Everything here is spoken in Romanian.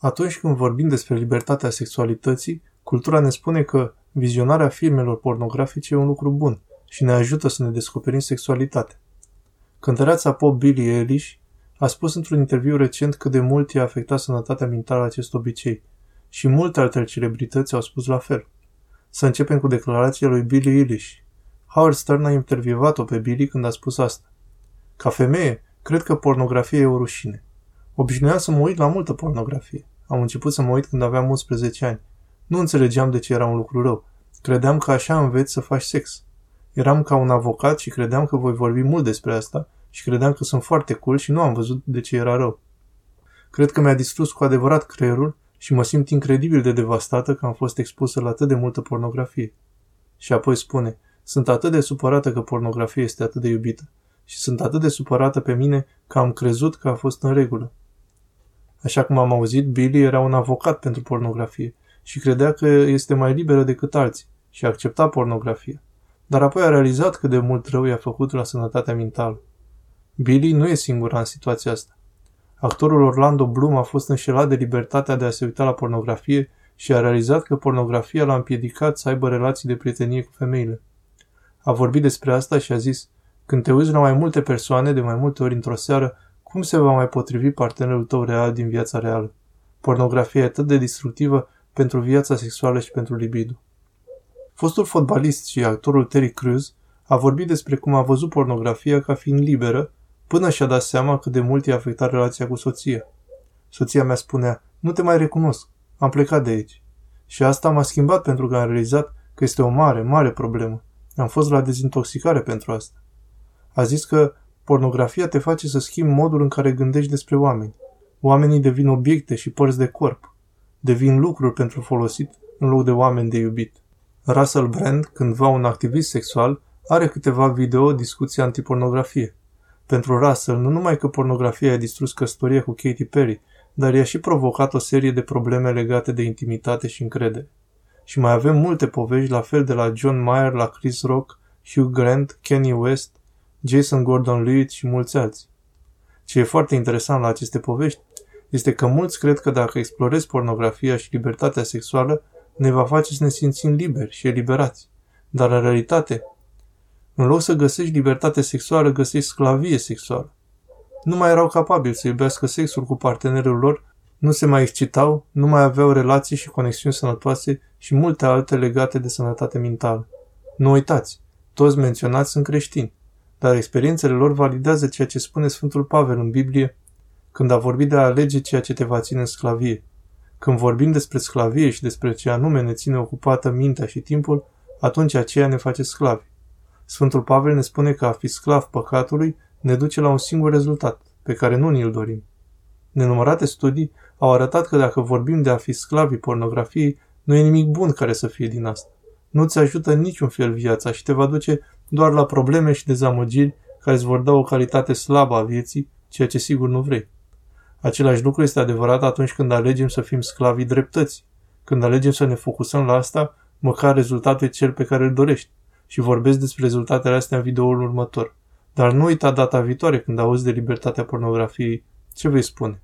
Atunci când vorbim despre libertatea sexualității, cultura ne spune că vizionarea filmelor pornografice e un lucru bun și ne ajută să ne descoperim sexualitatea. Cântăreața pop Billie Eilish a spus într-un interviu recent cât de mult i-a afectat sănătatea mentală acest obicei și multe alte celebrități au spus la fel. Să începem cu declarația lui Billie Eilish. Howard Stern a intervievat-o pe Billie când a spus asta. Ca femeie, cred că pornografia e o rușine. Obișnuiam să mă uit la multă pornografie. Am început să mă uit când aveam 11 ani. Nu înțelegeam de ce era un lucru rău. Credeam că așa înveți să faci sex. Eram ca un avocat și credeam că voi vorbi mult despre asta și credeam că sunt foarte cool și nu am văzut de ce era rău. Cred că mi-a distrus cu adevărat creierul și mă simt incredibil de devastată că am fost expusă la atât de multă pornografie. Și apoi spune, sunt atât de supărată că pornografia este atât de iubită și sunt atât de supărată pe mine că am crezut că a fost în regulă. Așa cum am auzit, Billie era un avocat pentru pornografie și credea că este mai liberă decât alții și accepta pornografia. Dar apoi a realizat cât de mult rău i-a făcut la sănătatea mentală. Billie nu e singura în situația asta. Actorul Orlando Bloom a fost înșelat de libertatea de a se uita la pornografie și a realizat că pornografia l-a împiedicat să aibă relații de prietenie cu femeile. A vorbit despre asta și a zis, când te uiți la mai multe persoane de mai multe ori într-o seară, cum se va mai potrivi partenerul tău real din viața reală? Pornografia e atât de destructivă pentru viața sexuală și pentru libido. Fostul fotbalist și actorul Terry Crews a vorbit despre cum a văzut pornografia ca fiind liberă până și-a dat seama cât de mult i-a afectat relația cu soția. Soția mea spunea, nu te mai recunosc, am plecat de aici. Și asta m-a schimbat pentru că am realizat că este o mare, mare problemă. Am fost la dezintoxicare pentru asta. A zis că pornografia te face să schimbi modul în care gândești despre oameni. Oamenii devin obiecte și părți de corp. Devin lucruri pentru folosit în loc de oameni de iubit. Russell Brand, cândva un activist sexual, are câteva video discuții antipornografie. Pentru Russell, nu numai că pornografia a distrus căsătoria cu Katy Perry, dar i-a și provocat o serie de probleme legate de intimitate și încredere. Și mai avem multe povești la fel de la John Mayer, la Chris Rock, Hugh Grant, Kanye West, Jason Gordon-Lewitt și mulți alții. Ce e foarte interesant la aceste povești este că mulți cred că dacă explorezi pornografia și libertatea sexuală, ne va face să ne simțim liberi și eliberați. Dar în realitate, în loc să găsești libertate sexuală, găsești sclavie sexuală. Nu mai erau capabili să iubească sexul cu partenerul lor, nu se mai excitau, nu mai aveau relații și conexiuni sănătoase și multe alte legate de sănătate mentală. Nu uitați, toți menționați sunt creștini, dar experiențele lor validează ceea ce spune Sfântul Pavel în Biblie când a vorbit de a alege ceea ce te va ține în sclavie. Când vorbim despre sclavie și despre ce anume ne ține ocupată mintea și timpul, atunci aceea ne face sclavi. Sfântul Pavel ne spune că a fi sclav păcatului ne duce la un singur rezultat, pe care nu ni-l dorim. Nenumărate studii au arătat că dacă vorbim de a fi sclavii pornografiei, nu e nimic bun care să fie din asta. Nu-ți ajută niciun fel viața și te va duce doar la probleme și dezamăgiri care îți vor da o calitate slabă a vieții, ceea ce sigur nu vrei. Același lucru este adevărat atunci când alegem să fim sclavii dreptății, când alegem să ne focusăm la asta, măcar rezultatul e cel pe care îl dorești. Și vorbesc despre rezultatele astea în videoul următor. Dar nu uita data viitoare când auzi de libertatea pornografiei, ce vei spune?